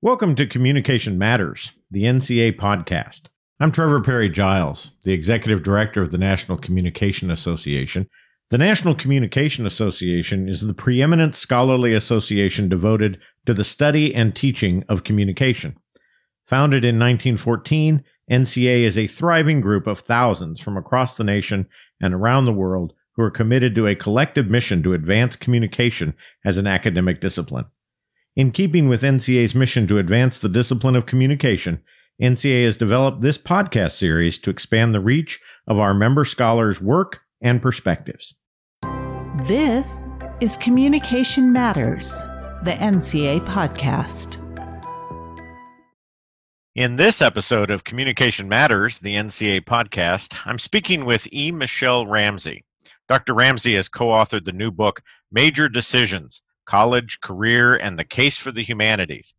Welcome to Communication Matters, the NCA podcast. I'm Trevor Perry Giles, the Executive Director of the National Communication Association. The National Communication Association is the preeminent scholarly association devoted to the study and teaching of communication. Founded in 1914, NCA is a thriving group of thousands from across the nation and around the world who are committed to a collective mission to advance communication as an academic discipline. In keeping with NCA's mission to advance the discipline of communication, NCA has developed this podcast series to expand the reach of our member scholars' work and perspectives. This is Communication Matters, the NCA podcast. In this episode of Communication Matters, the NCA podcast, I'm speaking with E. Michelle Ramsey. Dr. Ramsey has co-authored the new book, Major Decisions: College, Career, and the Case for the Humanities.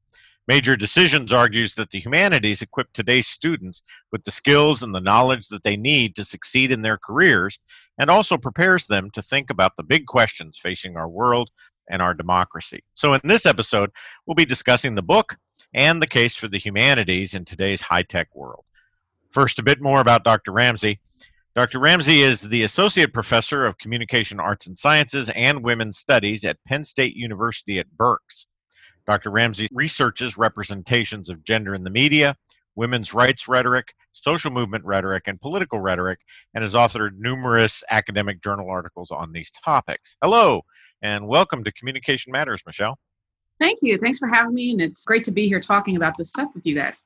Major Decisions argues that the humanities equip today's students with the skills and the knowledge that they need to succeed in their careers, and also prepares them to think about the big questions facing our world and our democracy. So in this episode, we'll be discussing the book and the case for the humanities in today's high-tech world. First, a bit more about Dr. Ramsey. Dr. Ramsey is the Associate Professor of Communication Arts and Sciences and Women's Studies at Penn State University at Berks. Dr. Ramsey researches representations of gender in the media, women's rights rhetoric, social movement rhetoric, and political rhetoric, and has authored numerous academic journal articles on these topics. Hello, and welcome to Communication Matters, Michelle. Thank you. Thanks for having me, and it's great to be here talking about this stuff with you guys.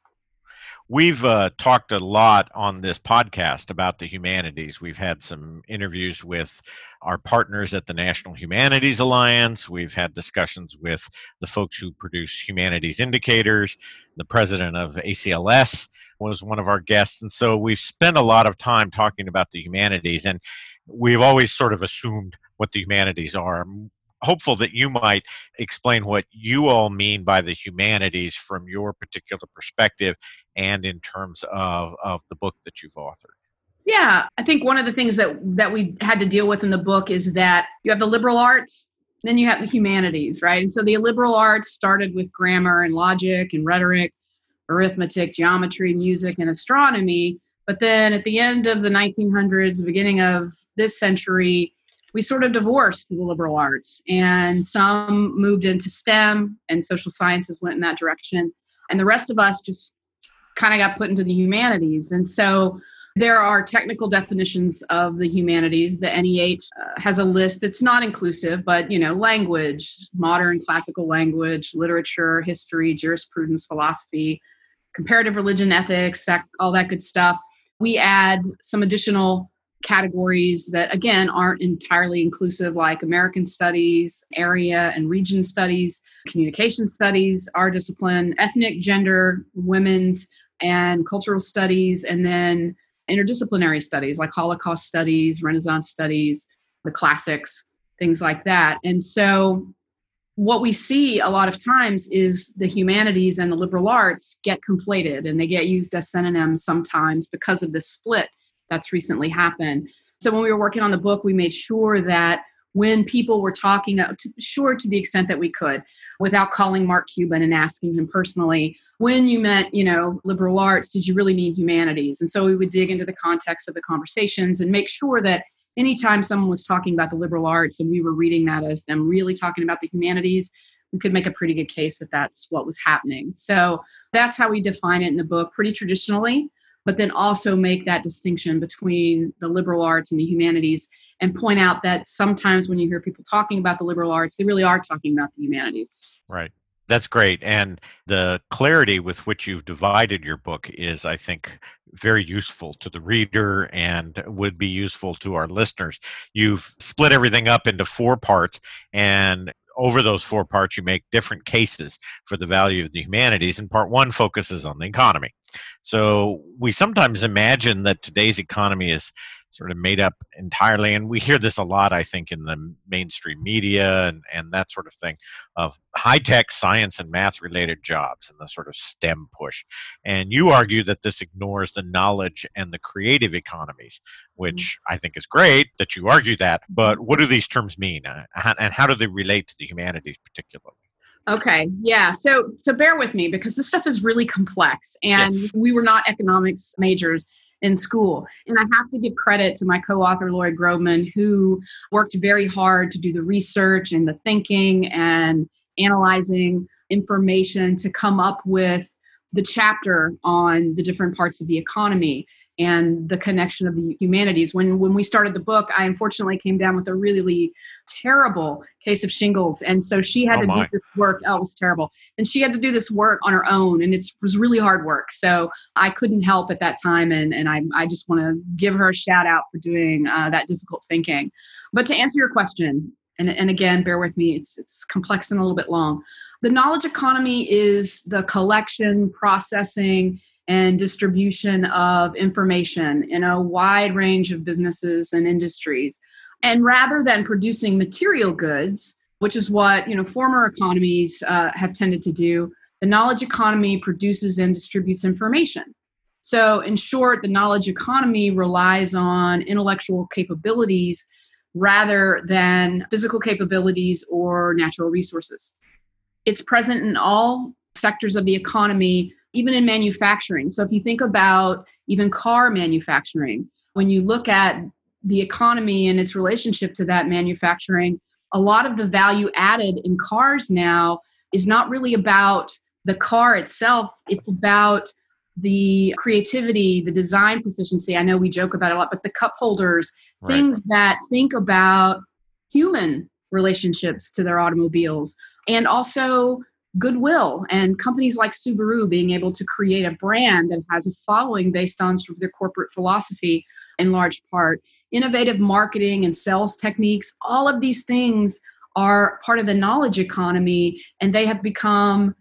We've talked a lot on this podcast about the humanities. We've had some interviews with our partners at the National Humanities Alliance. We've had discussions with the folks who produce humanities indicators. The president of ACLS was one of our guests. And so we've spent a lot of time talking about the humanities, and we've always sort of assumed what the humanities are. I'm hopeful that you might explain what you all mean by the humanities from your particular perspective and in terms of the book that you've authored. Yeah, I think one of the things that we had to deal with in the book is that you have the liberal arts, then you have the humanities, right? And so the liberal arts started with grammar and logic and rhetoric, arithmetic, geometry, music, and astronomy. But then at the end of the 1900s, the beginning of this century, we sort of divorced the liberal arts, and some moved into STEM, and social sciences went in that direction. And the rest of us just kind of got put into the humanities. And so there are technical definitions of the humanities. The NEH has a list that's not inclusive, but, you know, language, modern classical language, literature, history, jurisprudence, philosophy, comparative religion, ethics, all that good stuff. We add some additional categories that, again, aren't entirely inclusive, like American studies, area and region studies, communication studies, our discipline, ethnic, gender, women's, and cultural studies, and then interdisciplinary studies like Holocaust studies, Renaissance studies, the classics, things like that. And so what we see a lot of times is the humanities and the liberal arts get conflated, and they get used as synonyms sometimes because of this split that's recently happened. So when we were working on the book, we made sure that when people were talking, sure to the extent that we could, without calling Mark Cuban and asking him personally, when you meant, you know, liberal arts, did you really mean humanities? And so we would dig into the context of the conversations and make sure that anytime someone was talking about the liberal arts and we were reading that as them really talking about the humanities, we could make a pretty good case that that's what was happening. So that's how we define it in the book, pretty traditionally, but then also make that distinction between the liberal arts and the humanities, and point out that sometimes when you hear people talking about the liberal arts, they really are talking about the humanities. Right. That's great. And the clarity with which you've divided your book is, I think, very useful to the reader and would be useful to our listeners. You've split everything up into four parts, and over those four parts, you make different cases for the value of the humanities, and part one focuses on the economy. So we sometimes imagine that today's economy is sort of made up entirely, and we hear this a lot, I think, in the mainstream media and that sort of thing, of high-tech science and math-related jobs and the sort of STEM push. And you argue that this ignores the knowledge and the creative economies, which I think is great that you argue that, but what do these terms mean, and how do they relate to the humanities particularly? Okay. Yeah. So bear with me because this stuff is really complex and we were not economics majors in school. And I have to give credit to my co-author, Lori Grobman, who worked very hard to do the research and the thinking and analyzing information to come up with the chapter on the different parts of the economy and the connection of the humanities. When we started the book, I unfortunately came down with a really terrible case of shingles. And so she had to do this work. Oh, it was terrible. And she had to do this work on her own. And it was really hard work. So I couldn't help at that time. And I just want to give her a shout out for doing that difficult thinking. But to answer your question, and again, bear with me, it's complex and a little bit long. The knowledge economy is the collection, processing, and distribution of information in a wide range of businesses and industries. And rather than producing material goods, which is what former economies have tended to do, the knowledge economy produces and distributes information. So in short, the knowledge economy relies on intellectual capabilities rather than physical capabilities or natural resources. It's present in all sectors of the economy, even in manufacturing. So if you think about even car manufacturing, when you look at the economy and its relationship to that manufacturing, a lot of the value added in cars now is not really about the car itself. It's about the creativity, the design proficiency. I know we joke about it a lot, but the cup holders, right, things that think about human relationships to their automobiles, and also goodwill and companies like Subaru being able to create a brand that has a following based on sort of their corporate philosophy in large part. Innovative marketing and sales techniques, all of these things are part of the knowledge economy, and they have become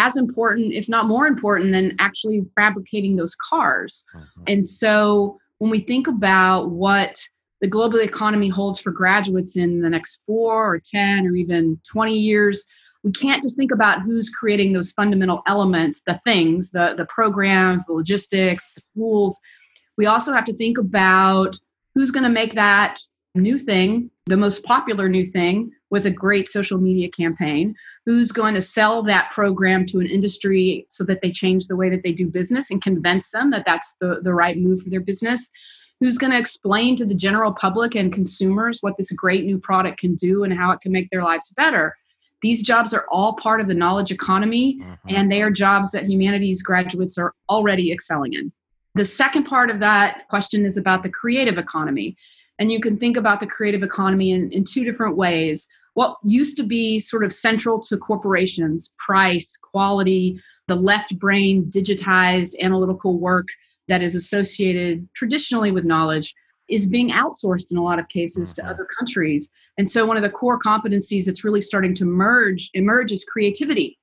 as important, if not more important, than actually fabricating those cars. Mm-hmm. And so when we think about what the global economy holds for graduates in the next 4 or 10 or even 20 years, we can't just think about who's creating those fundamental elements, the things, the programs, the logistics, the tools. We also have to think about who's going to make that new thing, the most popular new thing, with a great social media campaign. Who's going to sell that program to an industry so that they change the way that they do business and convince them that that's the right move for their business? Who's going to explain to the general public and consumers what this great new product can do and how it can make their lives better? These jobs are all part of the knowledge economy, and they are jobs that humanities graduates are already excelling in. The second part of that question is about the creative economy. And you can think about the creative economy in two different ways. What used to be sort of central to corporations, price, quality, the left brain digitized analytical work that is associated traditionally with knowledge, is being outsourced in a lot of cases to other countries. And so one of the core competencies that's really starting to emerge is creativity.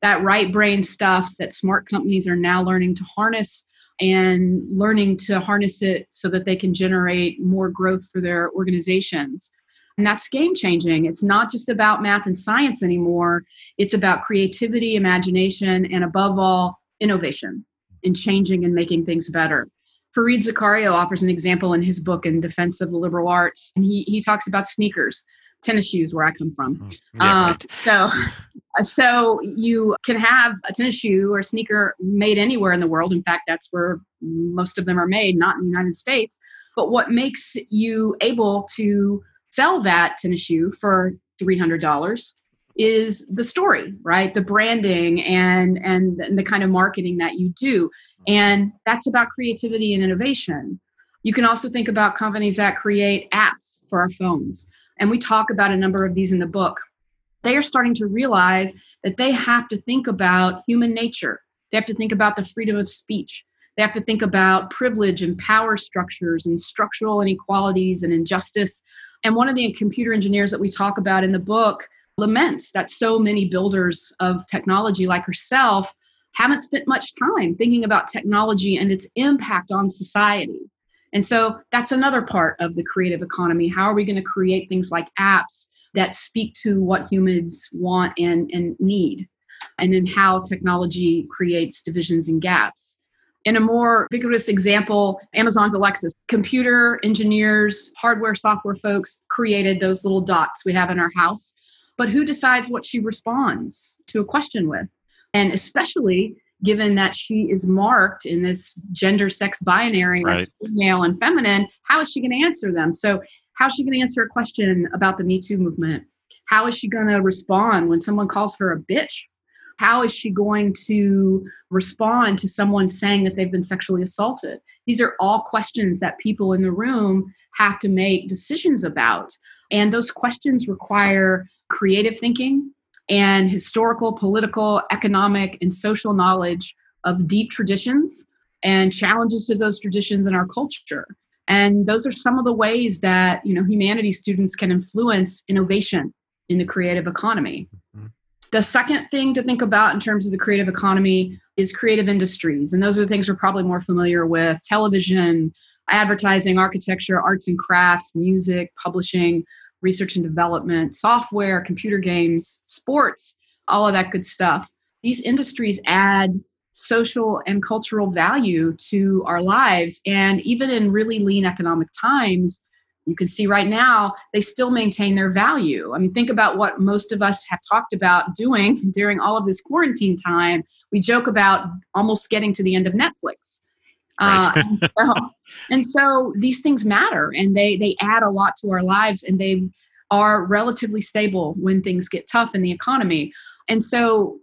That right brain stuff that smart companies are now learning to harness it so that they can generate more growth for their organizations. And that's game changing. It's not just about math and science anymore. It's about creativity, imagination, and above all, innovation in changing and making things better. Fareed Zakaria offers an example in his book, In Defense of the Liberal Arts, and he talks about sneakers, tennis shoes, where I come from. Right. So you can have a tennis shoe or sneaker made anywhere in the world. In fact, that's where most of them are made, not in the United States. But what makes you able to sell that tennis shoe for $300 is the story, right? The branding and the kind of marketing that you do. And that's about creativity and innovation. You can also think about companies that create apps for our phones. And we talk about a number of these in the book. They are starting to realize that they have to think about human nature. They have to think about the freedom of speech. They have to think about privilege and power structures and structural inequalities and injustice. And one of the computer engineers that we talk about in the book laments that so many builders of technology like herself haven't spent much time thinking about technology and its impact on society. And so that's another part of the creative economy. How are we going to create things like apps that speak to what humans want and need, and then how technology creates divisions and gaps? In a more vigorous example, Amazon's Alexa. Computer engineers, hardware, software folks created those little dots we have in our house but who decides what she responds to a question with? And especially given that she is marked in this gender sex binary, right, that's female and feminine, how is she going to answer them? So how is she going to answer a question about the Me Too movement? How is she going to respond when someone calls her a bitch? How is she going to respond to someone saying that they've been sexually assaulted? These are all questions that people in the room have to make decisions about. And those questions require creative thinking and historical, political, economic, and social knowledge of deep traditions and challenges to those traditions in our culture. And those are some of the ways that, you know, humanities students can influence innovation in the creative economy. Mm-hmm. The second thing to think about in terms of the creative economy is creative industries. And those are the things we're probably more familiar with: television, advertising, architecture, arts and crafts, music, publishing, research and development, software, computer games, sports, all of that good stuff. These industries add social and cultural value to our lives. And even in really lean economic times, you can see right now, they still maintain their value. I mean, think about what most of us have talked about doing during all of this quarantine time. We joke about almost getting to the end of Netflix. Right. And so these things matter, and they add a lot to our lives, and they are relatively stable when things get tough in the economy. And so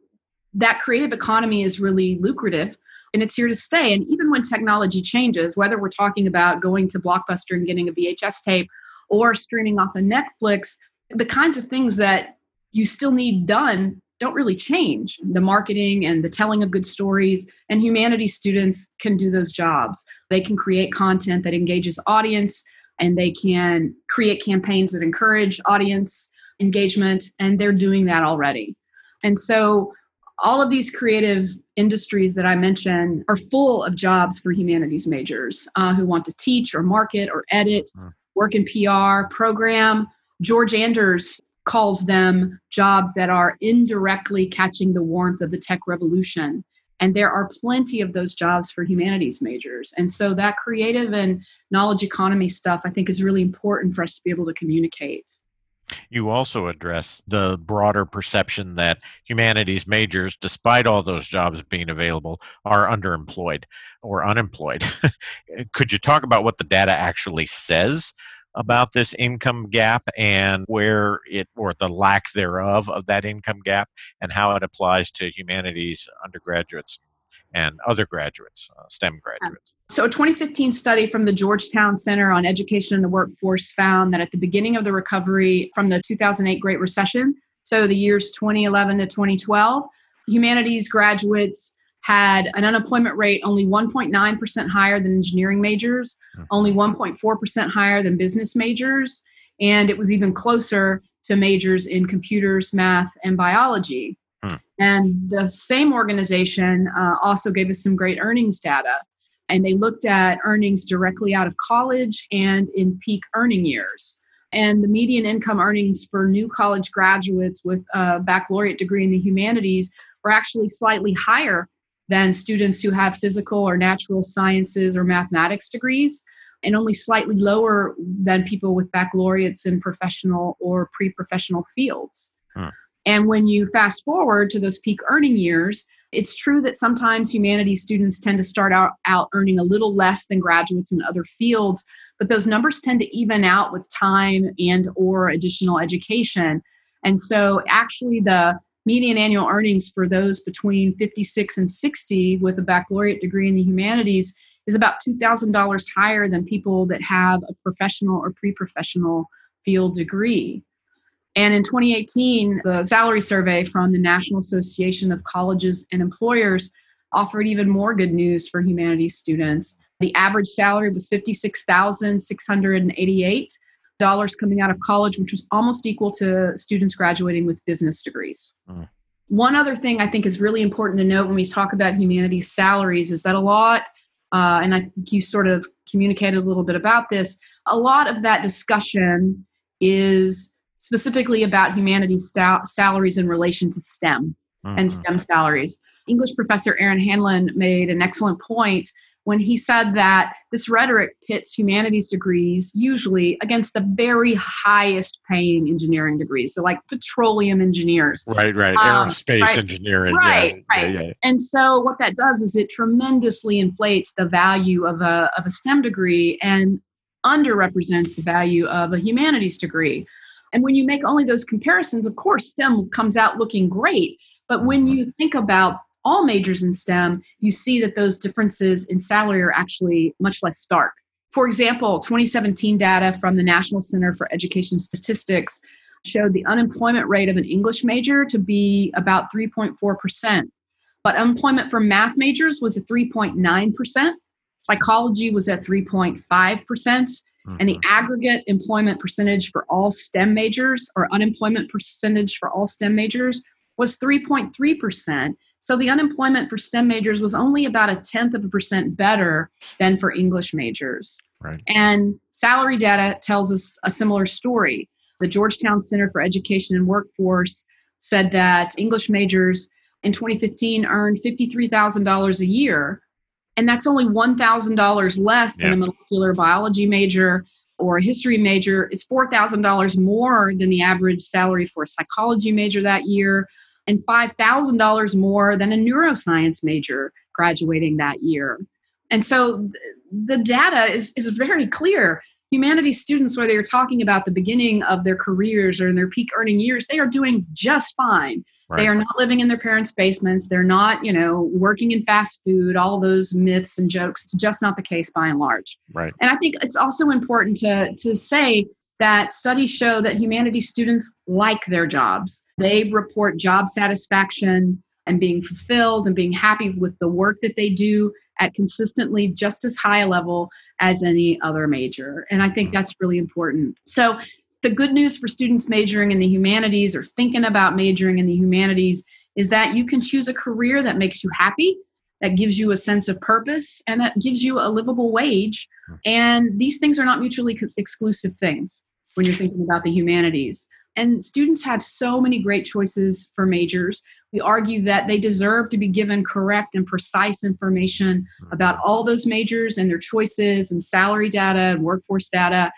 that creative economy is really lucrative, and it's here to stay. And even when technology changes, whether we're talking about going to Blockbuster and getting a VHS tape or streaming off of Netflix, the kinds of things that you still need done don't really change. The marketing and the telling of good stories, and humanities students can do those jobs. They can create content that engages audience, and they can create campaigns that encourage audience engagement, and they're doing that already. And so all of these creative industries that I mentioned are full of jobs for humanities majors who want to teach or market or edit, work in PR, program. George Anders calls them jobs that are indirectly catching the warmth of the tech revolution. And there are plenty of those jobs for humanities majors. And so that creative and knowledge economy stuff, I think, is really important for us to be able to communicate. You also address the broader perception that humanities majors, despite all those jobs being available, are underemployed or unemployed. Could you talk about what the data actually says about this income gap and where it, or the lack thereof of that income gap, and how it applies to humanities undergraduates and other graduates, STEM graduates? So a 2015 study from the Georgetown Center on Education and the Workforce found that at the beginning of the recovery from the 2008 Great Recession, so the years 2011 to 2012, humanities graduates had an unemployment rate only 1.9% higher than engineering majors, only 1.4% higher than business majors, and it was even closer to majors in computers, math, and biology. And the same organization also gave us some great earnings data, and they looked at earnings directly out of college and in peak earning years. And the median income earnings for new college graduates with a baccalaureate degree in the humanities were actually slightly higher than students who have physical or natural sciences or mathematics degrees, and only slightly lower than people with baccalaureates in professional or pre-professional fields. And when you fast forward to those peak earning years, it's true that sometimes humanities students tend to start out earning a little less than graduates in other fields, but those numbers tend to even out with time and or additional education. And so actually the median annual earnings for those between 56 and 60 with a baccalaureate degree in the humanities is about $2,000 higher than people that have a professional or pre-professional field degree. And in 2018, the salary survey from the National Association of Colleges and Employers offered even more good news for humanities students. The average salary was $56,688 coming out of college, which was almost equal to students graduating with business degrees. One other thing I think is really important to note when we talk about humanities salaries is that a lot, and I think you sort of communicated a little bit about this, a lot of that discussion is specifically about humanities salaries in relation to STEM and STEM salaries. English professor Aaron Hanlon made an excellent point when he said that this rhetoric pits humanities degrees usually against the very highest paying engineering degrees. So like petroleum engineers. Right. Aerospace engineering. Right. Yeah. And so what that does is it tremendously inflates the value of a STEM degree and underrepresents the value of a humanities degree. And when you make only those comparisons, of course, STEM comes out looking great. But when you think about all majors in STEM, you see that those differences in salary are actually much less stark. For example, 2017 data from the National Center for Education Statistics showed the unemployment rate of an English major to be about 3.4%. But unemployment for math majors was at 3.9%. Psychology was at 3.5%. And the aggregate employment percentage for all STEM majors, or unemployment percentage for all STEM majors, was 3.3%. So the unemployment for STEM majors was only about 0.1% better than for English majors. Right. And salary data tells us a similar story. The Georgetown Center for Education and Workforce said that English majors in 2015 earned $53,000 a year. And that's only $1,000 less than a molecular biology major or a history major. It's $4,000 more than the average salary for a psychology major that year, and $5,000 more than a neuroscience major graduating that year. And so the data is very clear. Humanities students, whether you're talking about the beginning of their careers or in their peak earning years, they are doing just fine. Right. They are not living in their parents' basements. They're not, working in fast food, all those myths and jokes, just not the case by and large. Right. And I think it's also important to say that studies show that humanities students like their jobs. They report job satisfaction and being fulfilled and being happy with the work that they do at consistently just as high a level as any other major. And I think that's really important. So the good news for students majoring in the humanities or thinking about majoring in the humanities is that you can choose a career that makes you happy, that gives you a sense of purpose, and that gives you a livable wage. And these things are not mutually exclusive things when you're thinking about the humanities. And students have so many great choices for majors. We argue that they deserve to be given correct and precise information about all those majors and their choices and salary data and workforce data.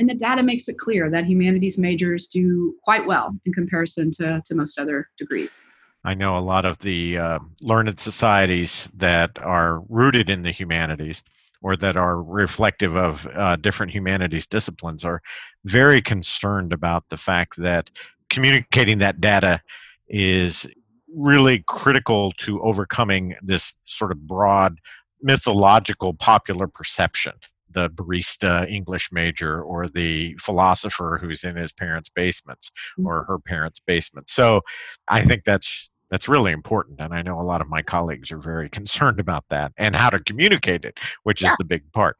And the data makes it clear that humanities majors do quite well in comparison to most other degrees. I know a lot of the learned societies that are rooted in the humanities or that are reflective of different humanities disciplines are very concerned about the fact that communicating that data is really critical to overcoming this sort of broad mythological popular perception. The barista English major or the philosopher who's in his parents' basements or her parents' basement. So I think that's really important. And I know a lot of my colleagues are very concerned about that and how to communicate it, which is the big part.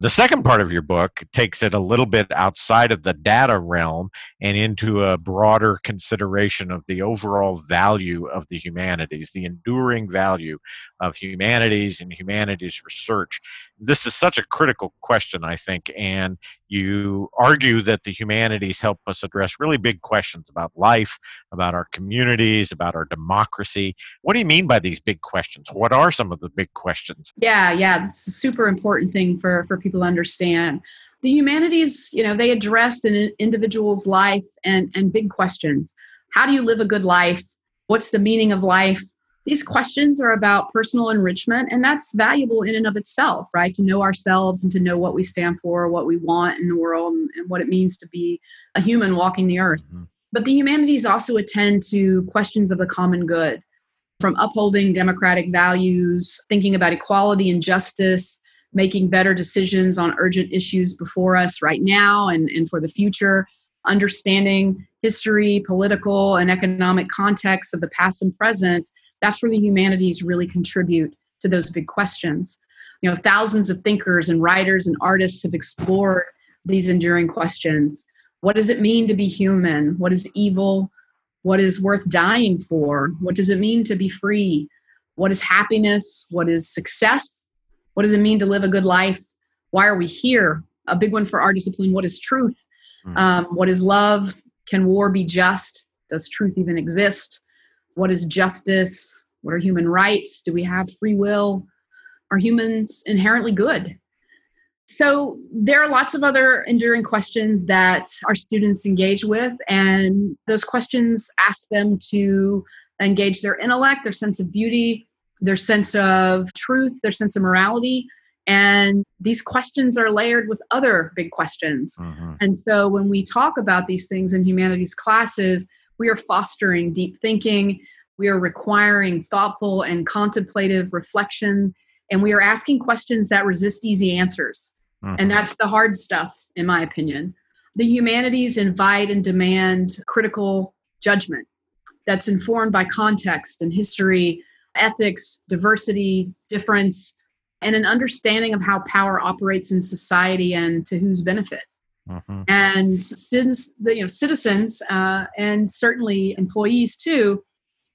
The second part of your book takes it a little bit outside of the data realm and into a broader consideration of the overall value of the humanities, the enduring value of humanities and humanities research. This is such a critical question, I think, and you argue that the humanities help us address really big questions about life, about our communities, about our democracy. What do you mean by these big questions? What are some of the big questions? Yeah, it's a super important thing for people to understand. The humanities, they address an individual's life and big questions. How do you live a good life? What's the meaning of life? These questions are about personal enrichment, and that's valuable in and of itself, right? To know ourselves and to know what we stand for, what we want in the world, and what it means to be a human walking the earth. Mm-hmm. But the humanities also attend to questions of the common good, from upholding democratic values, thinking about equality and justice, making better decisions on urgent issues before us right now and for the future, understanding history, political, and economic contexts of the past and present. That's where the humanities really contribute to those big questions. Thousands of thinkers and writers and artists have explored these enduring questions. What does it mean to be human? What is evil? What is worth dying for? What does it mean to be free? What is happiness? What is success? What does it mean to live a good life? Why are we here? A big one for our discipline, what is truth? What is love? Can war be just? Does truth even exist? What is justice? What are human rights? Do we have free will? are humans inherently good? So there are lots of other enduring questions that our students engage with, and those questions ask them to engage their intellect, their sense of beauty, their sense of truth, their sense of morality. And these questions are layered with other big questions. Uh-huh. And so when we talk about these things in humanities classes, we are fostering deep thinking. We are requiring thoughtful and contemplative reflection. And we are asking questions that resist easy answers. Uh-huh. And that's the hard stuff, in my opinion. The humanities invite and demand critical judgment that's informed by context and history, ethics, diversity, difference, and an understanding of how power operates in society and to whose benefit. Uh-huh. And since the citizens and certainly employees too,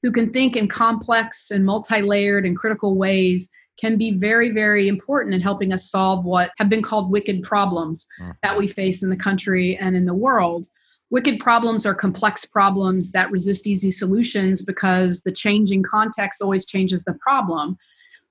who can think in complex and multi-layered and critical ways, can be very, very important in helping us solve what have been called wicked problems uh-huh. that we face in the country and in the world. Wicked problems are complex problems that resist easy solutions because the changing context always changes the problem.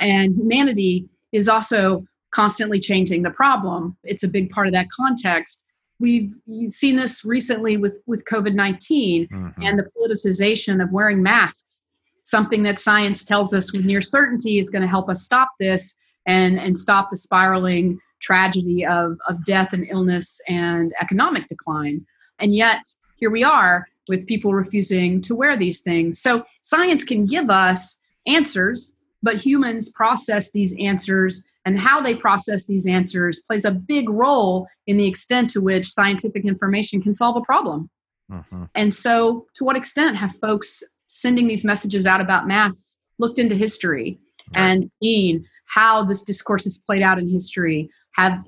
And humanity is also constantly changing the problem. It's a big part of that context. We've seen this recently with COVID-19 mm-hmm. and the politicization of wearing masks, something that science tells us with near certainty is going to help us stop this and stop the spiraling tragedy of death and illness and economic decline. And yet, here we are with people refusing to wear these things. So science can give us answers, but humans process these answers, and how they process these answers plays a big role in the extent to which scientific information can solve a problem. Uh-huh. And so to what extent have folks sending these messages out about masks looked into history right. and seen how this discourse is played out in history? I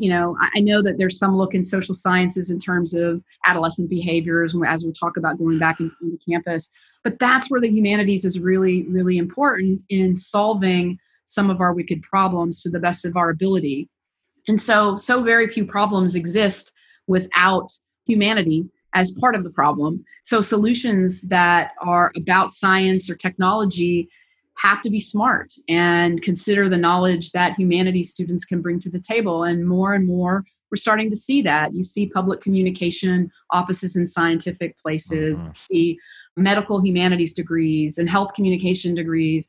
know that there's some look in social sciences in terms of adolescent behaviors as we talk about going back into campus, but that's where the humanities is really, really important in solving some of our wicked problems to the best of our ability. And so very few problems exist without humanity as part of the problem. So solutions that are about science or technology have to be smart and consider the knowledge that humanities students can bring to the table. And more, we're starting to see that. You see public communication offices in scientific places, mm-hmm. see medical humanities degrees and health communication degrees,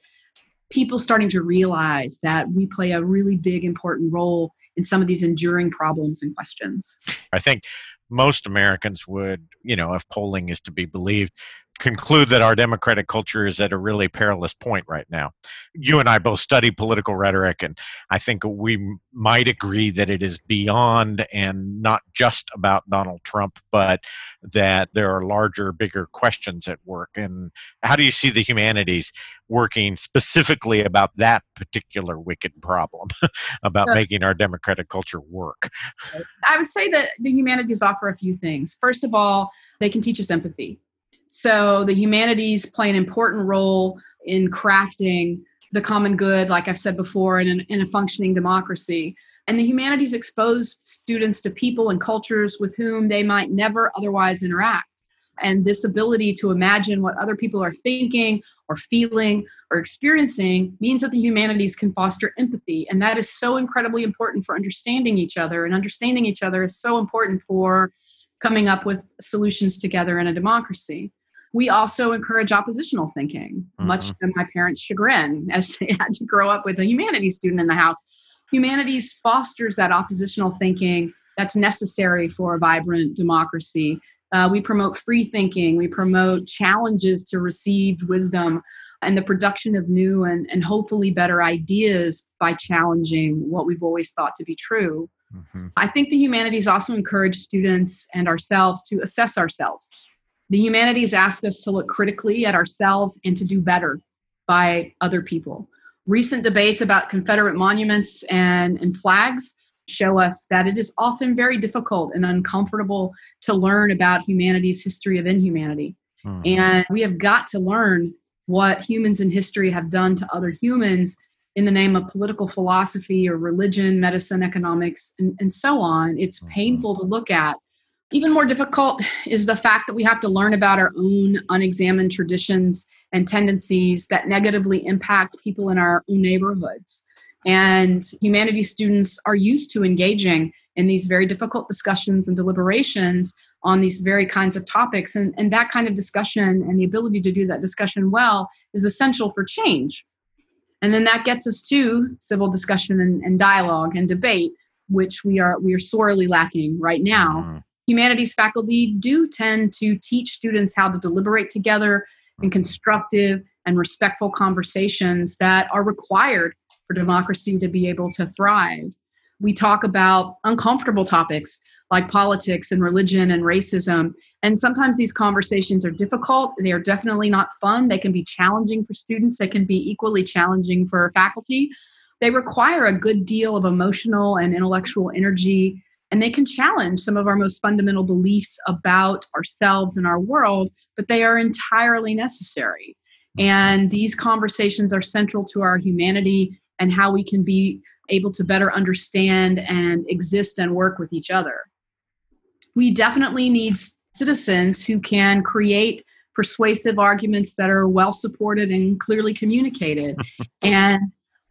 people starting to realize that we play a really big, important role in some of these enduring problems and questions. I think most Americans would, if polling is to be believed, conclude that our democratic culture is at a really perilous point right now. You and I both study political rhetoric, and I think we might agree that it is beyond and not just about Donald Trump, but that there are larger, bigger questions at work. And how do you see the humanities working specifically about that particular wicked problem, about making our democratic culture work? I would say that the humanities offer a few things. First of all, they can teach us empathy. So the humanities play an important role in crafting the common good, like I've said before, in a functioning democracy. And the humanities expose students to people and cultures with whom they might never otherwise interact. And this ability to imagine what other people are thinking or feeling or experiencing means that the humanities can foster empathy. And that is so incredibly important for understanding each other. And understanding each other is so important for coming up with solutions together in a democracy. We also encourage oppositional thinking, uh-huh. much to my parents' chagrin, as they had to grow up with a humanities student in the house. Humanities fosters that oppositional thinking that's necessary for a vibrant democracy. We promote free thinking. We promote challenges to received wisdom and the production of new and hopefully better ideas by challenging what we've always thought to be true. Mm-hmm. I think the humanities also encourage students and ourselves to assess ourselves. The humanities ask us to look critically at ourselves and to do better by other people. Recent debates about Confederate monuments and flags show us that it is often very difficult and uncomfortable to learn about humanity's history of inhumanity. Mm-hmm. And we have got to learn what humans in history have done to other humans in the name of political philosophy or religion, medicine, economics, and so on. It's painful to look at. Even more difficult is the fact that we have to learn about our own unexamined traditions and tendencies that negatively impact people in our own neighborhoods. And humanities students are used to engaging in these very difficult discussions and deliberations on these very kinds of topics. And that kind of discussion and the ability to do that discussion well is essential for change. And then that gets us to civil discussion and dialogue and debate, which we are sorely lacking right now. Mm-hmm. Humanities faculty do tend to teach students how to deliberate together in constructive and respectful conversations that are required for democracy to be able to thrive. We talk about uncomfortable topics like politics and religion and racism. And sometimes these conversations are difficult. They are definitely not fun. They can be challenging for students. They can be equally challenging for faculty. They require a good deal of emotional and intellectual energy, and they can challenge some of our most fundamental beliefs about ourselves and our world, but they are entirely necessary. And these conversations are central to our humanity and how we can be able to better understand and exist and work with each other. We definitely need citizens who can create persuasive arguments that are well supported and clearly communicated. And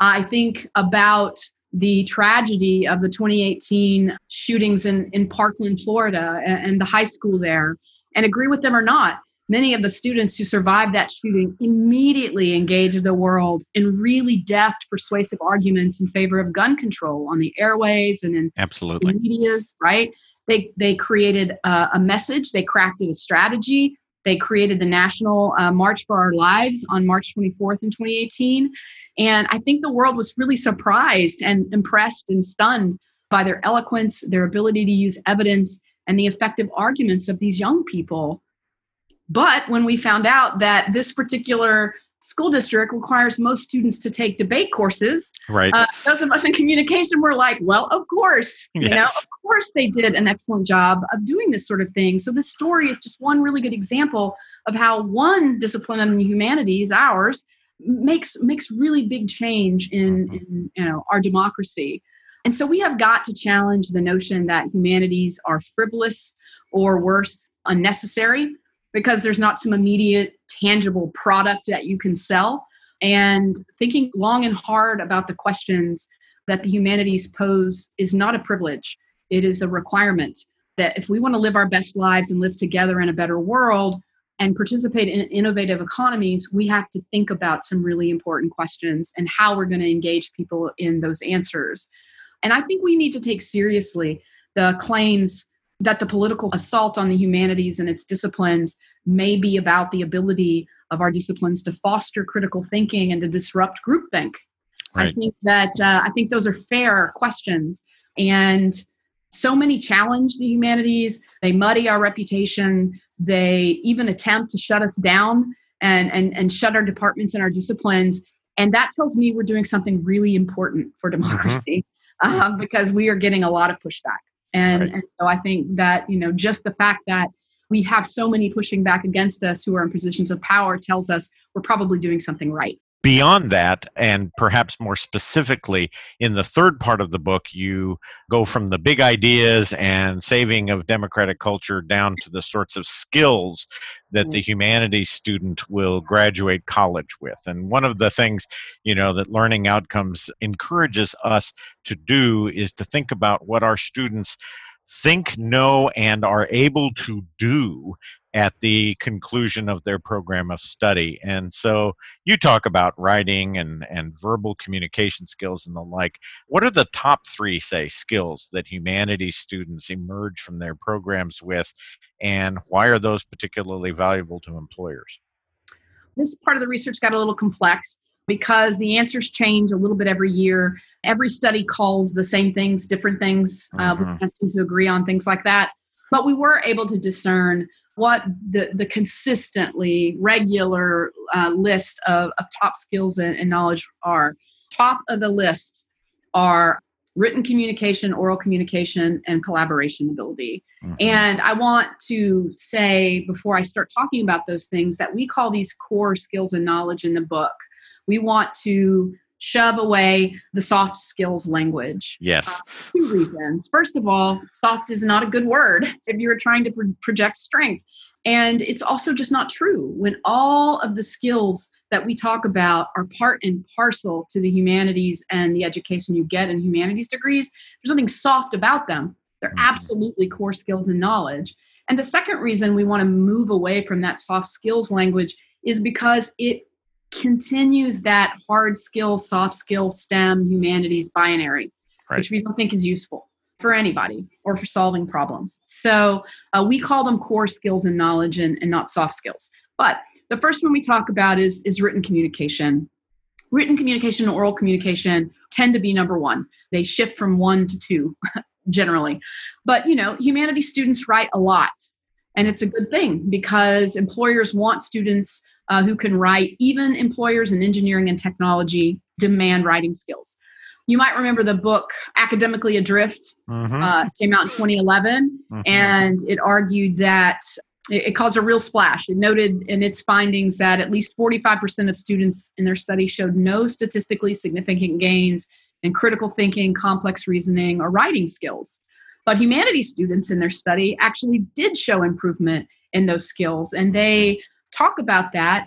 I think about the tragedy of the 2018 shootings in Parkland, Florida, and the high school there, and agree with them or not, many of the students who survived that shooting immediately engaged the world in really deft, persuasive arguments in favor of gun control on the airways and in Absolutely. Medias, right? They created a message. They crafted a strategy. They created the National March for Our Lives on March 24th in 2018. And I think the world was really surprised and impressed and stunned by their eloquence, their ability to use evidence, and the effective arguments of these young people. But when we found out that this particular school district requires most students to take debate courses, right. Those of us in communication were like, well, of course, yes. Of course they did an excellent job of doing this sort of thing. So this story is just one really good example of how one discipline in the humanities, ours, makes really big change in our democracy. And so we have got to challenge the notion that humanities are frivolous or worse, unnecessary, because there's not some immediate, tangible product that you can sell. And thinking long and hard about the questions that the humanities pose is not a privilege. It is a requirement that if we want to live our best lives and live together in a better world and participate in innovative economies, we have to think about some really important questions and how we're going to engage people in those answers. And I think we need to take seriously the claims that the political assault on the humanities and its disciplines may be about the ability of our disciplines to foster critical thinking and to disrupt groupthink. Right. I think those are fair questions. And so many challenge the humanities. They muddy our reputation. They even attempt to shut us down and shut our departments and our disciplines. And that tells me we're doing something really important for democracy, mm-hmm. Because we are getting a lot of pushback. And so I think that, just the fact that we have so many pushing back against us who are in positions of power tells us we're probably doing something right. Beyond that, and perhaps more specifically, in the third part of the book, you go from the big ideas and saving of democratic culture down to the sorts of skills that the humanities student will graduate college with. And one of the things, that Learning Outcomes encourages us to do is to think about what our students think, know, and are able to do at the conclusion of their program of study. And so you talk about writing and verbal communication skills and the like. What are the top three, say, skills that humanities students emerge from their programs with, and why are those particularly valuable to employers? This part of the research got a little complex because the answers change a little bit every year. Every study calls the same things, different things. We can't seem to agree on things like that. But we were able to discern what the consistently regular list of top skills and knowledge are. Top of the list are written communication, oral communication, and collaboration ability. Mm-hmm. And I want to say before I start talking about those things that we call these core skills and knowledge in the book. We want to shove away the soft skills language. Yes. Two reasons. First of all, soft is not a good word if you're trying to project strength. And it's also just not true when all of the skills that we talk about are part and parcel to the humanities and the education you get in humanities degrees. There's nothing soft about them. They're absolutely core skills and knowledge. And the second reason we want to move away from that soft skills language is because it continues that hard skill, soft skill, STEM, humanities binary, right, which we don't think is useful for anybody or for solving problems. So we call them core skills and knowledge and not soft skills. But the first one we talk about is written communication. Written communication and oral communication tend to be number one. They shift from one to two generally. But, you know, humanities students write a lot. And it's a good thing because employers want students who can write. Even employers in engineering and technology demand writing skills. You might remember the book Academically Adrift, came out in 2011, and it argued that it caused a real splash. It noted in its findings that at least 45% of students in their study showed no statistically significant gains in critical thinking, complex reasoning, or writing skills. But humanities students in their study actually did show improvement in those skills, and they talk about that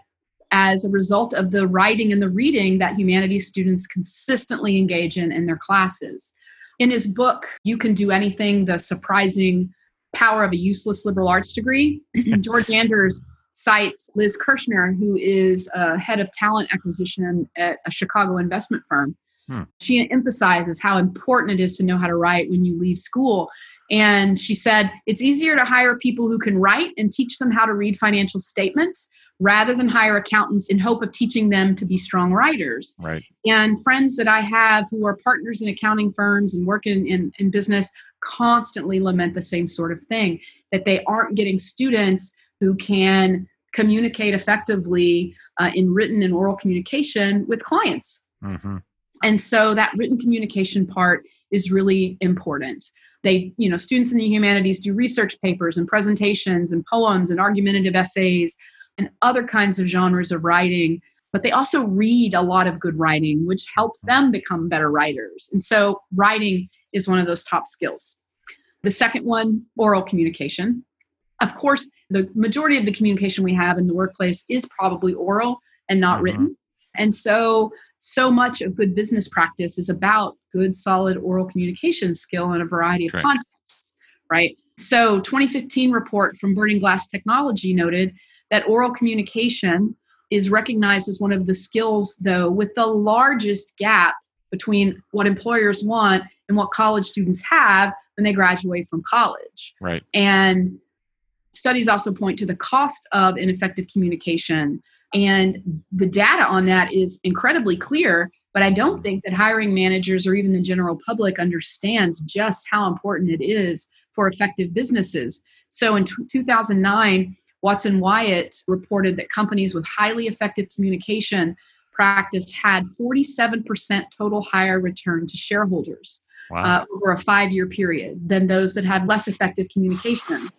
as a result of the writing and the reading that humanities students consistently engage in their classes. In his book, You Can Do Anything, The Surprising Power of a Useless Liberal Arts Degree, George Anders cites Liz Kirschner, who is head of talent acquisition at a Chicago investment firm. She emphasizes how important it is to know how to write when you leave school. And she said, it's easier to hire people who can write and teach them how to read financial statements rather than hire accountants in hope of teaching them to be strong writers. Right. And friends that I have who are partners in accounting firms and work in business constantly lament the same sort of thing, that they aren't getting students who can communicate effectively in written and oral communication with clients. And so that written communication part is really important. They, you know, students in the humanities do research papers and presentations and poems and argumentative essays and other kinds of genres of writing, but they also read a lot of good writing, which helps them become better writers. And so writing is one of those top skills. The second one, oral communication. Of course, the majority of the communication we have in the workplace is probably oral and not written. And so much of good business practice is about good, solid oral communication skill in a variety of contexts, right? So 2015 report from Burning Glass Technology noted that oral communication is recognized as one of the skills, though, with the largest gap between what employers want and what college students have when they graduate from college. Right. And studies also point to the cost of ineffective communication. And the data on that is incredibly clear, but I don't think that hiring managers or even the general public understands just how important it is for effective businesses. So in 2009, Watson Wyatt reported that companies with highly effective communication practice had 47% total higher return to shareholders over a 5-year period than those that had less effective communication.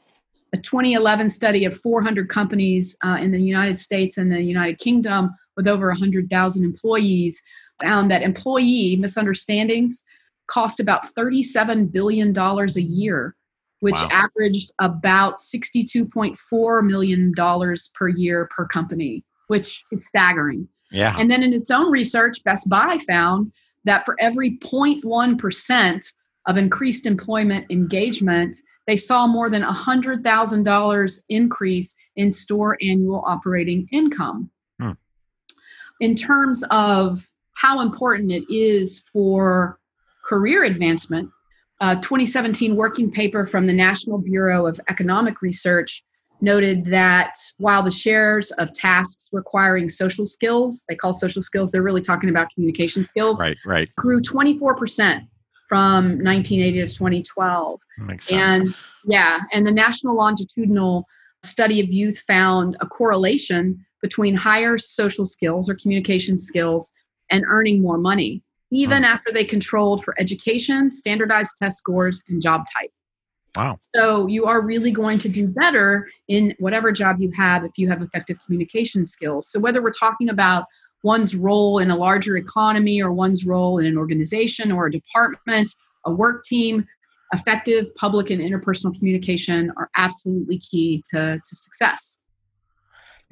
A 2011 study of 400 companies in the United States and the United Kingdom with over 100,000 employees found that employee misunderstandings cost about $37 billion a year, which averaged about $62.4 million per year per company, which is staggering. Yeah. And then in its own research, Best Buy found that for every 0.1% of increased employment engagement, they saw more than $100,000 increase in store annual operating income. In terms of how important it is for career advancement, a 2017 working paper from the National Bureau of Economic Research noted that while the shares of tasks requiring social skills, they call social skills, they're really talking about communication skills, grew 24%. From 1980 to 2012. Makes sense. And and the National Longitudinal Study of Youth found a correlation between higher social skills or communication skills and earning more money, even after they controlled for education, standardized test scores, and job type. Wow. So you are really going to do better in whatever job you have if you have effective communication skills. So whether we're talking about one's role in a larger economy or one's role in an organization or a department, a work team, effective public and interpersonal communication are absolutely key to success.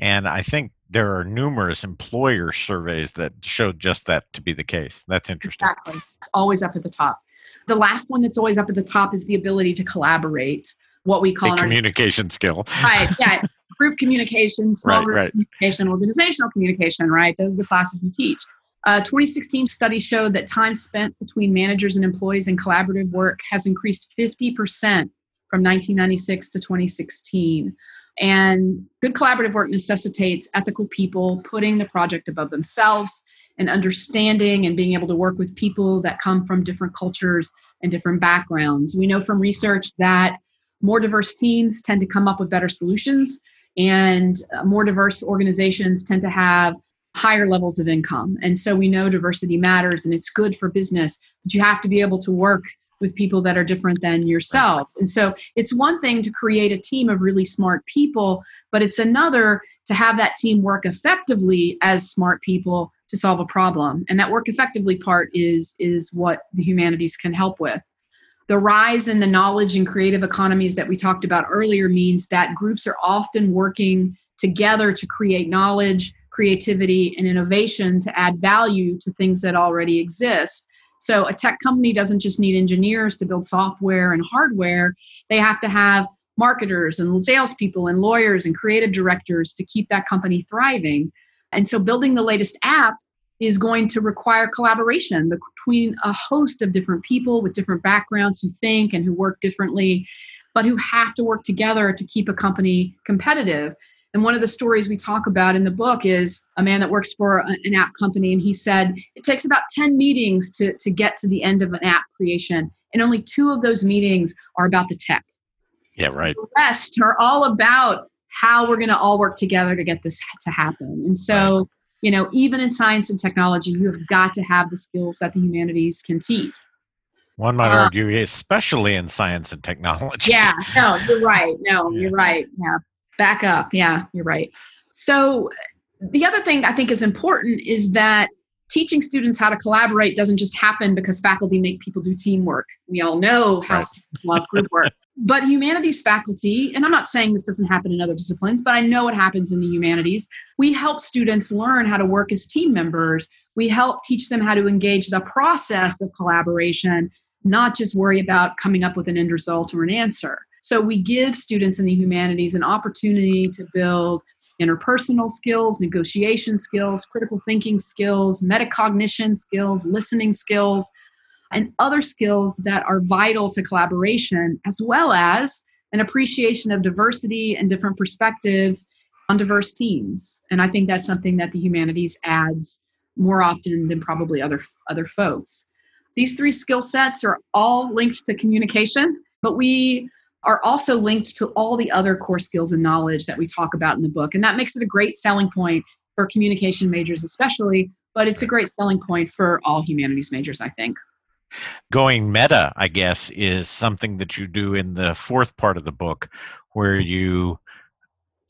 And I think there are numerous employer surveys that show just that to be the case. That's interesting. Exactly. It's always up at the top. The last one that's always up at the top is the ability to collaborate, what we call a communication skill. Right, yeah. Group communication, small group communication, organizational communication, right? Those are the classes we teach. A 2016 study showed that time spent between managers and employees in collaborative work has increased 50% from 1996 to 2016. And good collaborative work necessitates ethical people putting the project above themselves and understanding and being able to work with people that come from different cultures and different backgrounds. We know from research that more diverse teams tend to come up with better solutions, and more diverse organizations tend to have higher levels of income. And so we know diversity matters and it's good for business, but you have to be able to work with people that are different than yourself. And so it's one thing to create a team of really smart people, but it's another to have that team work effectively as smart people to solve a problem. And that work effectively part is what the humanities can help with. The rise in the knowledge and creative economies that we talked about earlier means that groups are often working together to create knowledge, creativity, and innovation to add value to things that already exist. So a tech company doesn't just need engineers to build software and hardware. They have to have marketers and salespeople and lawyers and creative directors to keep that company thriving. And so building the latest app is going to require collaboration between a host of different people with different backgrounds who think and who work differently, but who have to work together to keep a company competitive. And one of the stories we talk about in the book is a man that works for an app company, and he said it takes about 10 meetings to get to the end of an app creation, and only 2 of those meetings are about the tech. Yeah, right. The rest are all about how we're going to all work together to get this to happen. And so, you know, even in science and technology, you have got to have the skills that the humanities can teach. One might argue, especially in science and technology. Yeah, no, you're right. No, you're right. Yeah. Back up. Yeah, you're right. So the other thing I think is important is that teaching students how to collaborate doesn't just happen because faculty make people do teamwork. We all know how students love group work. But humanities faculty, and I'm not saying this doesn't happen in other disciplines, but I know it happens in the humanities. We help students learn how to work as team members. We help teach them how to engage the process of collaboration, not just worry about coming up with an end result or an answer. So we give students in the humanities an opportunity to build interpersonal skills, negotiation skills, critical thinking skills, metacognition skills, listening skills, and other skills that are vital to collaboration, as well as an appreciation of diversity and different perspectives on diverse teams. And I think that's something that the humanities adds more often than probably other folks. These 3 skill sets are all linked to communication, but we are also linked to all the other core skills and knowledge that we talk about in the book. And that makes it a great selling point for communication majors especially, but it's a great selling point for all humanities majors, I think. Going meta, I guess, is something that you do in the 4th part of the book, where you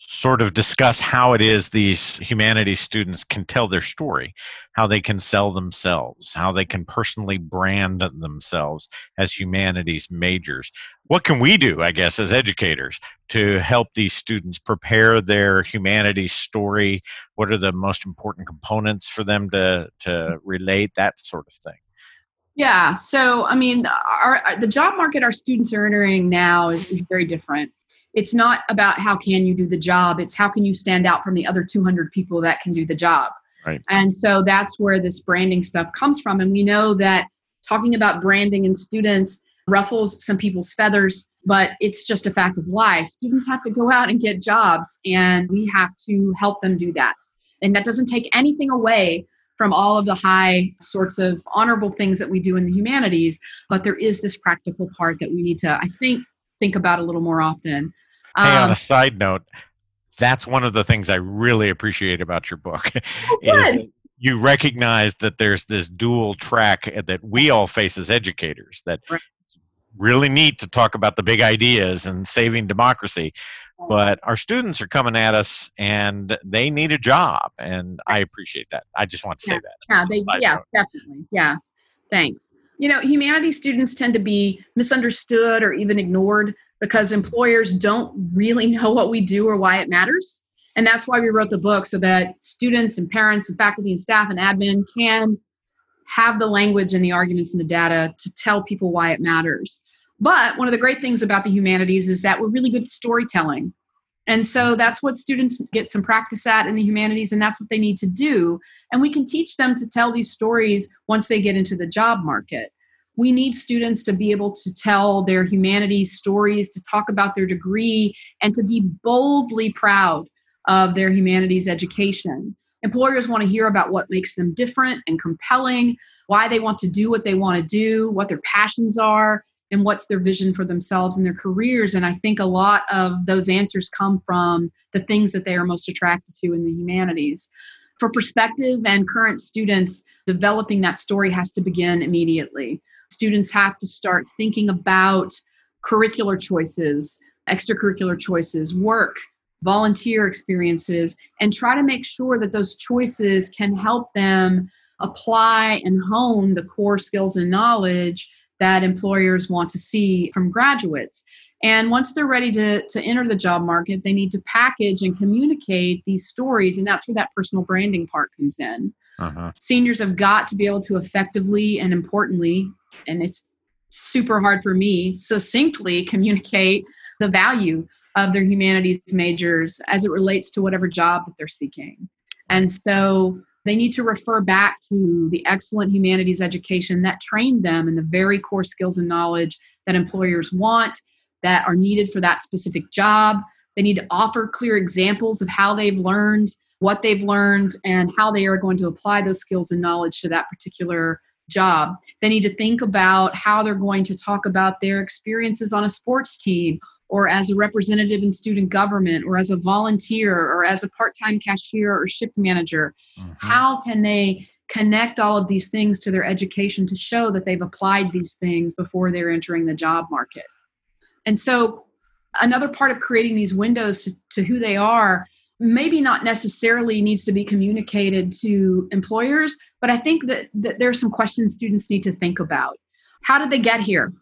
sort of discuss how it is these humanities students can tell their story, how they can sell themselves, how they can personally brand themselves as humanities majors. What can we do, I guess, as educators to help these students prepare their humanities story? What are the most important components for them to relate, that sort of thing? Yeah, so I mean, the job market our students are entering now is very different. It's not about how can you do the job, it's how can you stand out from the other 200 people that can do the job. Right. And so that's where this branding stuff comes from. And we know that talking about branding in students ruffles some people's feathers, but it's just a fact of life. Students have to go out and get jobs, and we have to help them do that. And that doesn't take anything away from all of the high sorts of honorable things that we do in the humanities, but there is this practical part that we need to, I think about a little more often. Hey, on a side note, that's one of the things I really appreciate about your book. Is you recognize that there's this dual track that we all face as educators, that really need to talk about the big ideas and saving democracy. But our students are coming at us and they need a job. And I appreciate that. I just want to say that. Yeah, definitely. Yeah, thanks. You know, humanities students tend to be misunderstood or even ignored because employers don't really know what we do or why it matters. And that's why we wrote the book, so that students and parents and faculty and staff and admin can have the language and the arguments and the data to tell people why it matters. But one of the great things about the humanities is that we're really good at storytelling. And so that's what students get some practice at in the humanities, and that's what they need to do. And we can teach them to tell these stories once they get into the job market. We need students to be able to tell their humanities stories, to talk about their degree, and to be boldly proud of their humanities education. Employers want to hear about what makes them different and compelling, why they want to do what they want to do, what their passions are, and what's their vision for themselves and their careers. And I think a lot of those answers come from the things that they are most attracted to in the humanities. For prospective and current students, developing that story has to begin immediately. Students have to start thinking about curricular choices, extracurricular choices, work, volunteer experiences, and try to make sure that those choices can help them apply and hone the core skills and knowledge that employers want to see from graduates. And once they're ready to enter the job market, they need to package and communicate these stories. And that's where that personal branding part comes in. Seniors have got to be able to effectively and importantly, and it's super hard for me, succinctly communicate the value of their humanities majors as it relates to whatever job that they're seeking. And so they need to refer back to the excellent humanities education that trained them in the very core skills and knowledge that employers want, that are needed for that specific job. They need to offer clear examples of how they've learned, what they've learned, and how they are going to apply those skills and knowledge to that particular job. They need to think about how they're going to talk about their experiences on a sports team, or as a representative in student government, or as a volunteer, or as a part-time cashier or shift manager. How can they connect all of these things to their education to show that they've applied these things before they're entering the job market? And so another part of creating these windows to who they are maybe not necessarily needs to be communicated to employers, but I think that there are some questions students need to think about. How did they get here?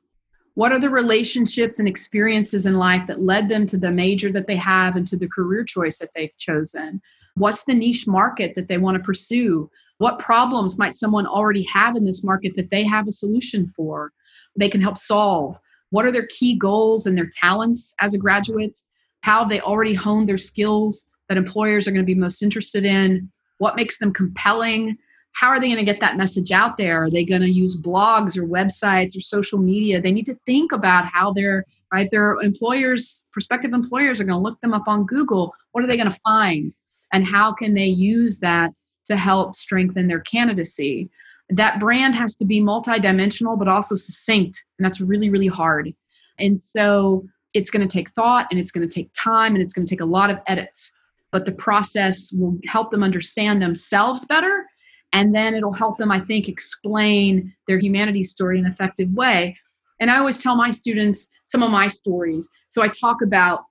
What are the relationships and experiences in life that led them to the major that they have and to the career choice that they've chosen? What's the niche market that they want to pursue? What problems might someone already have in this market that they have a solution for, they can help solve? What are their key goals and their talents as a graduate? How have they already honed their skills that employers are going to be most interested in? What makes them compelling? How are they going to get that message out there? Are they going to use blogs or websites or social media? They need to think about how their employers, prospective employers, are going to look them up on Google. What are they going to find? And how can they use that to help strengthen their candidacy? That brand has to be multidimensional, but also succinct. And that's really, really hard. And so it's going to take thought, and it's going to take time, and it's going to take a lot of edits. But the process will help them understand themselves better. And then it'll help them, I think, explain their humanities story in an effective way. And I always tell my students some of my stories. So I talk about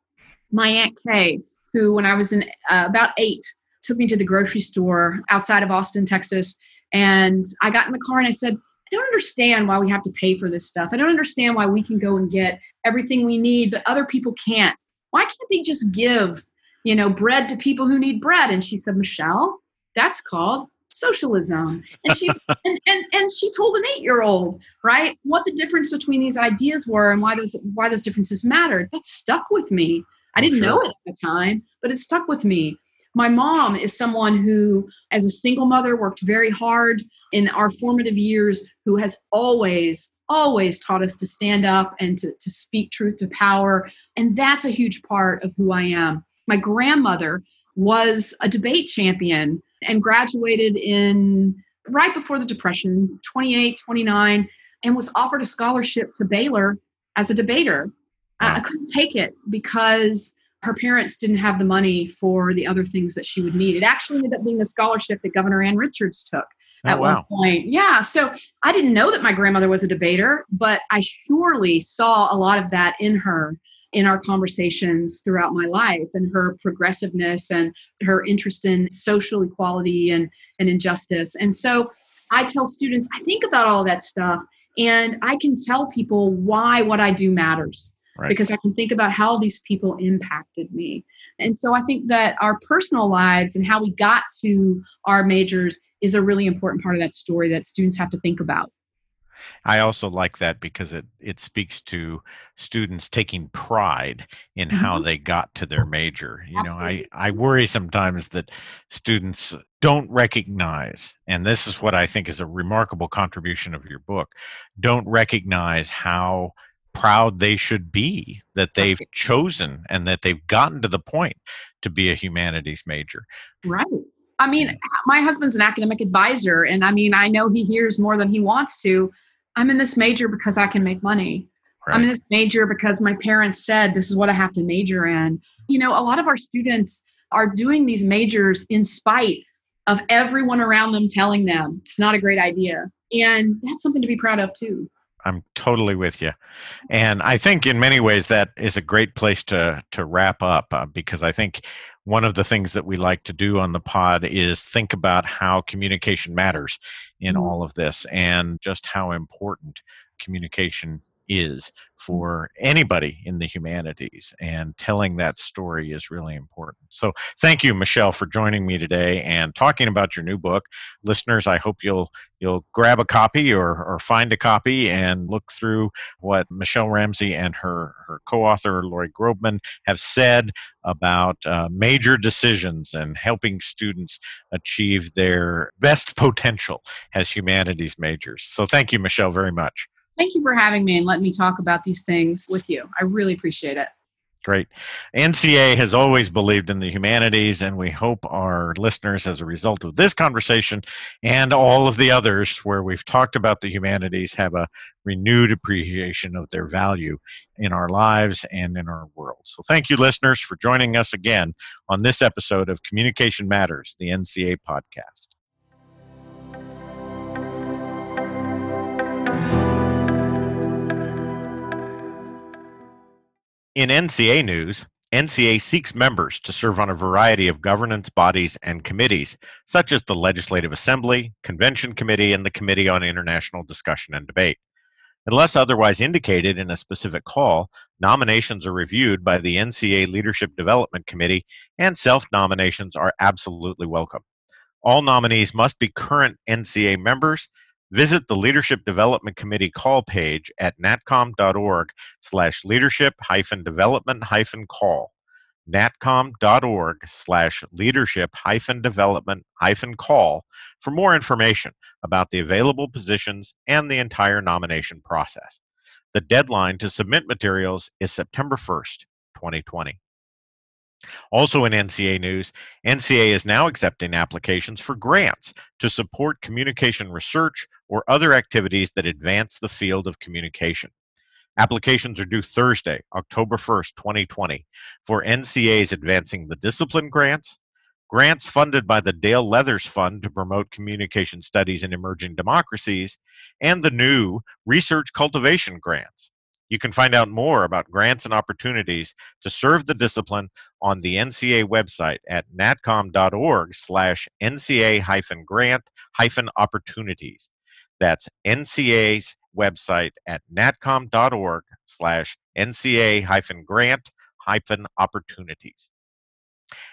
my Aunt Kay, who when I was in about 8, took me to the grocery store outside of Austin, Texas. And I got in the car and I said, I don't understand why we have to pay for this stuff. I don't understand why we can go and get everything we need, but other people can't. Why can't they just give, bread to people who need bread? And she said, Michelle, that's called socialism. And she and she told an 8-year-old, right, what the difference between these ideas were and why those differences mattered. That stuck with me. I didn't know it at the time, but it stuck with me. My mom is someone who, as a single mother, worked very hard in our formative years, who has always taught us to stand up and to speak truth to power. And that's a huge part of who I am. My grandmother was a debate champion and graduated in right before the Depression, 28, 29, and was offered a scholarship to Baylor as a debater. I couldn't take it because her parents didn't have the money for the other things that she would need. It actually ended up being the scholarship that Governor Ann Richards took at one point. Yeah, so I didn't know that my grandmother was a debater, but I surely saw a lot of that in her in our conversations throughout my life, and her progressiveness and her interest in social equality and injustice. And so I tell students, I think about all that stuff, And I can tell people why what I do matters, right, because I can think about how these people impacted me. And so I think that our personal lives and how we got to our majors is a really important part of that story that students have to think about. I also like that because it speaks to students taking pride in how they got to their major. You Absolutely. Know, I worry sometimes that students don't recognize, and this is what I think is a remarkable contribution of your book, don't recognize how proud they should be that they've chosen and that they've gotten to the point to be a humanities major. Right. I mean, my husband's an academic advisor, and I mean, I know he hears more than he wants to. I'm in this major because I can make money. Right. I'm in this major because my parents said this is what I have to major in. You know, a lot of our students are doing these majors in spite of everyone around them telling them it's not a great idea. And that's something to be proud of too. I'm totally with you. And I think in many ways that is a great place to wrap up because I think one of the things that we like to do on the pod is think about how communication matters in all of this and just how important communication is for anybody in the humanities, and telling that story is really important. So thank you, Michelle, for joining me today and talking about your new book. Listeners, I hope you'll grab a copy or find a copy and look through what Michelle Ramsey and her co-author, Lori Grobman, have said about major decisions and helping students achieve their best potential as humanities majors. So thank you, Michelle, very much. Thank you for having me and letting me talk about these things with you. I really appreciate it. Great. NCA has always believed in the humanities, and we hope our listeners, as a result of this conversation and all of the others where we've talked about the humanities, have a renewed appreciation of their value in our lives and in our world. So thank you, listeners, for joining us again on this episode of Communication Matters, the NCA podcast. In NCA news, NCA seeks members to serve on a variety of governance bodies and committees, such as the Legislative Assembly, Convention Committee, and the Committee on International Discussion and Debate. Unless otherwise indicated in a specific call, nominations are reviewed by the NCA Leadership Development Committee, and self-nominations are absolutely welcome. All nominees must be current NCA members. Visit the Leadership Development Committee call page at natcom.org/leadership-development-call, natcom.org/leadership-development-call for more information about the available positions and the entire nomination process. The deadline to submit materials is September 1st, 2020. Also in NCA news, NCA is now accepting applications for grants to support communication research or other activities that advance the field of communication. Applications are due Thursday, October 1st, 2020, for NCA's Advancing the Discipline grants, grants funded by the Dale Leathers Fund to promote communication studies in emerging democracies, and the new Research Cultivation grants. You can find out more about grants and opportunities to serve the discipline on the NCA website at natcom.org/NCA-grant-opportunities. That's NCA's website at natcom.org/NCA-grant-opportunities.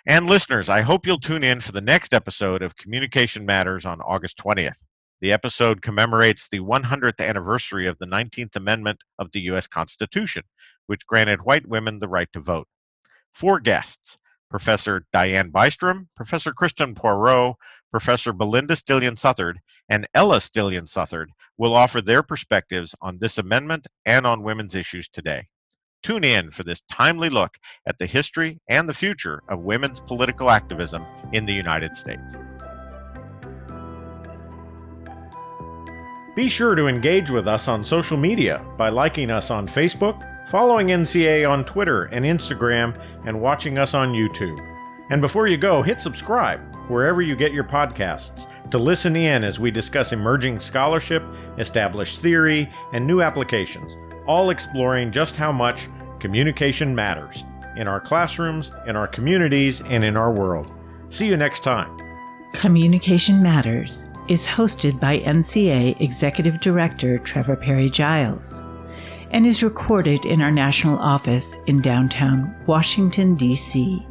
And listeners, I hope you'll tune in for the next episode of Communication Matters on August 20th. The episode commemorates the 100th anniversary of the 19th Amendment of the U.S. Constitution, which granted white women the right to vote. Four guests, Professor Diane Bystrom, Professor Kristen Poirot, Professor Belinda Stillian-Suthard, and Ella Stillian-Suthard, will offer their perspectives on this amendment and on women's issues today. Tune in for this timely look at the history and the future of women's political activism in the United States. Be sure to engage with us on social media by liking us on Facebook, following NCA on Twitter and Instagram, and watching us on YouTube. And before you go, hit subscribe wherever you get your podcasts to listen in as we discuss emerging scholarship, established theory, and new applications, all exploring just how much communication matters in our classrooms, in our communities, and in our world. See you next time. Communication Matters. is hosted by NCA Executive Director Trevor Perry Giles and is recorded in our national office in downtown Washington, D.C.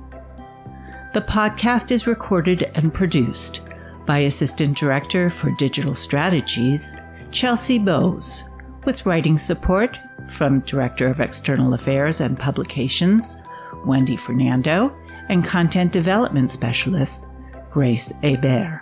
The podcast is recorded and produced by Assistant Director for Digital Strategies, Chelsea Bowes, with writing support from Director of External Affairs and Publications, Wendy Fernando, and Content Development Specialist, Grace Hebert.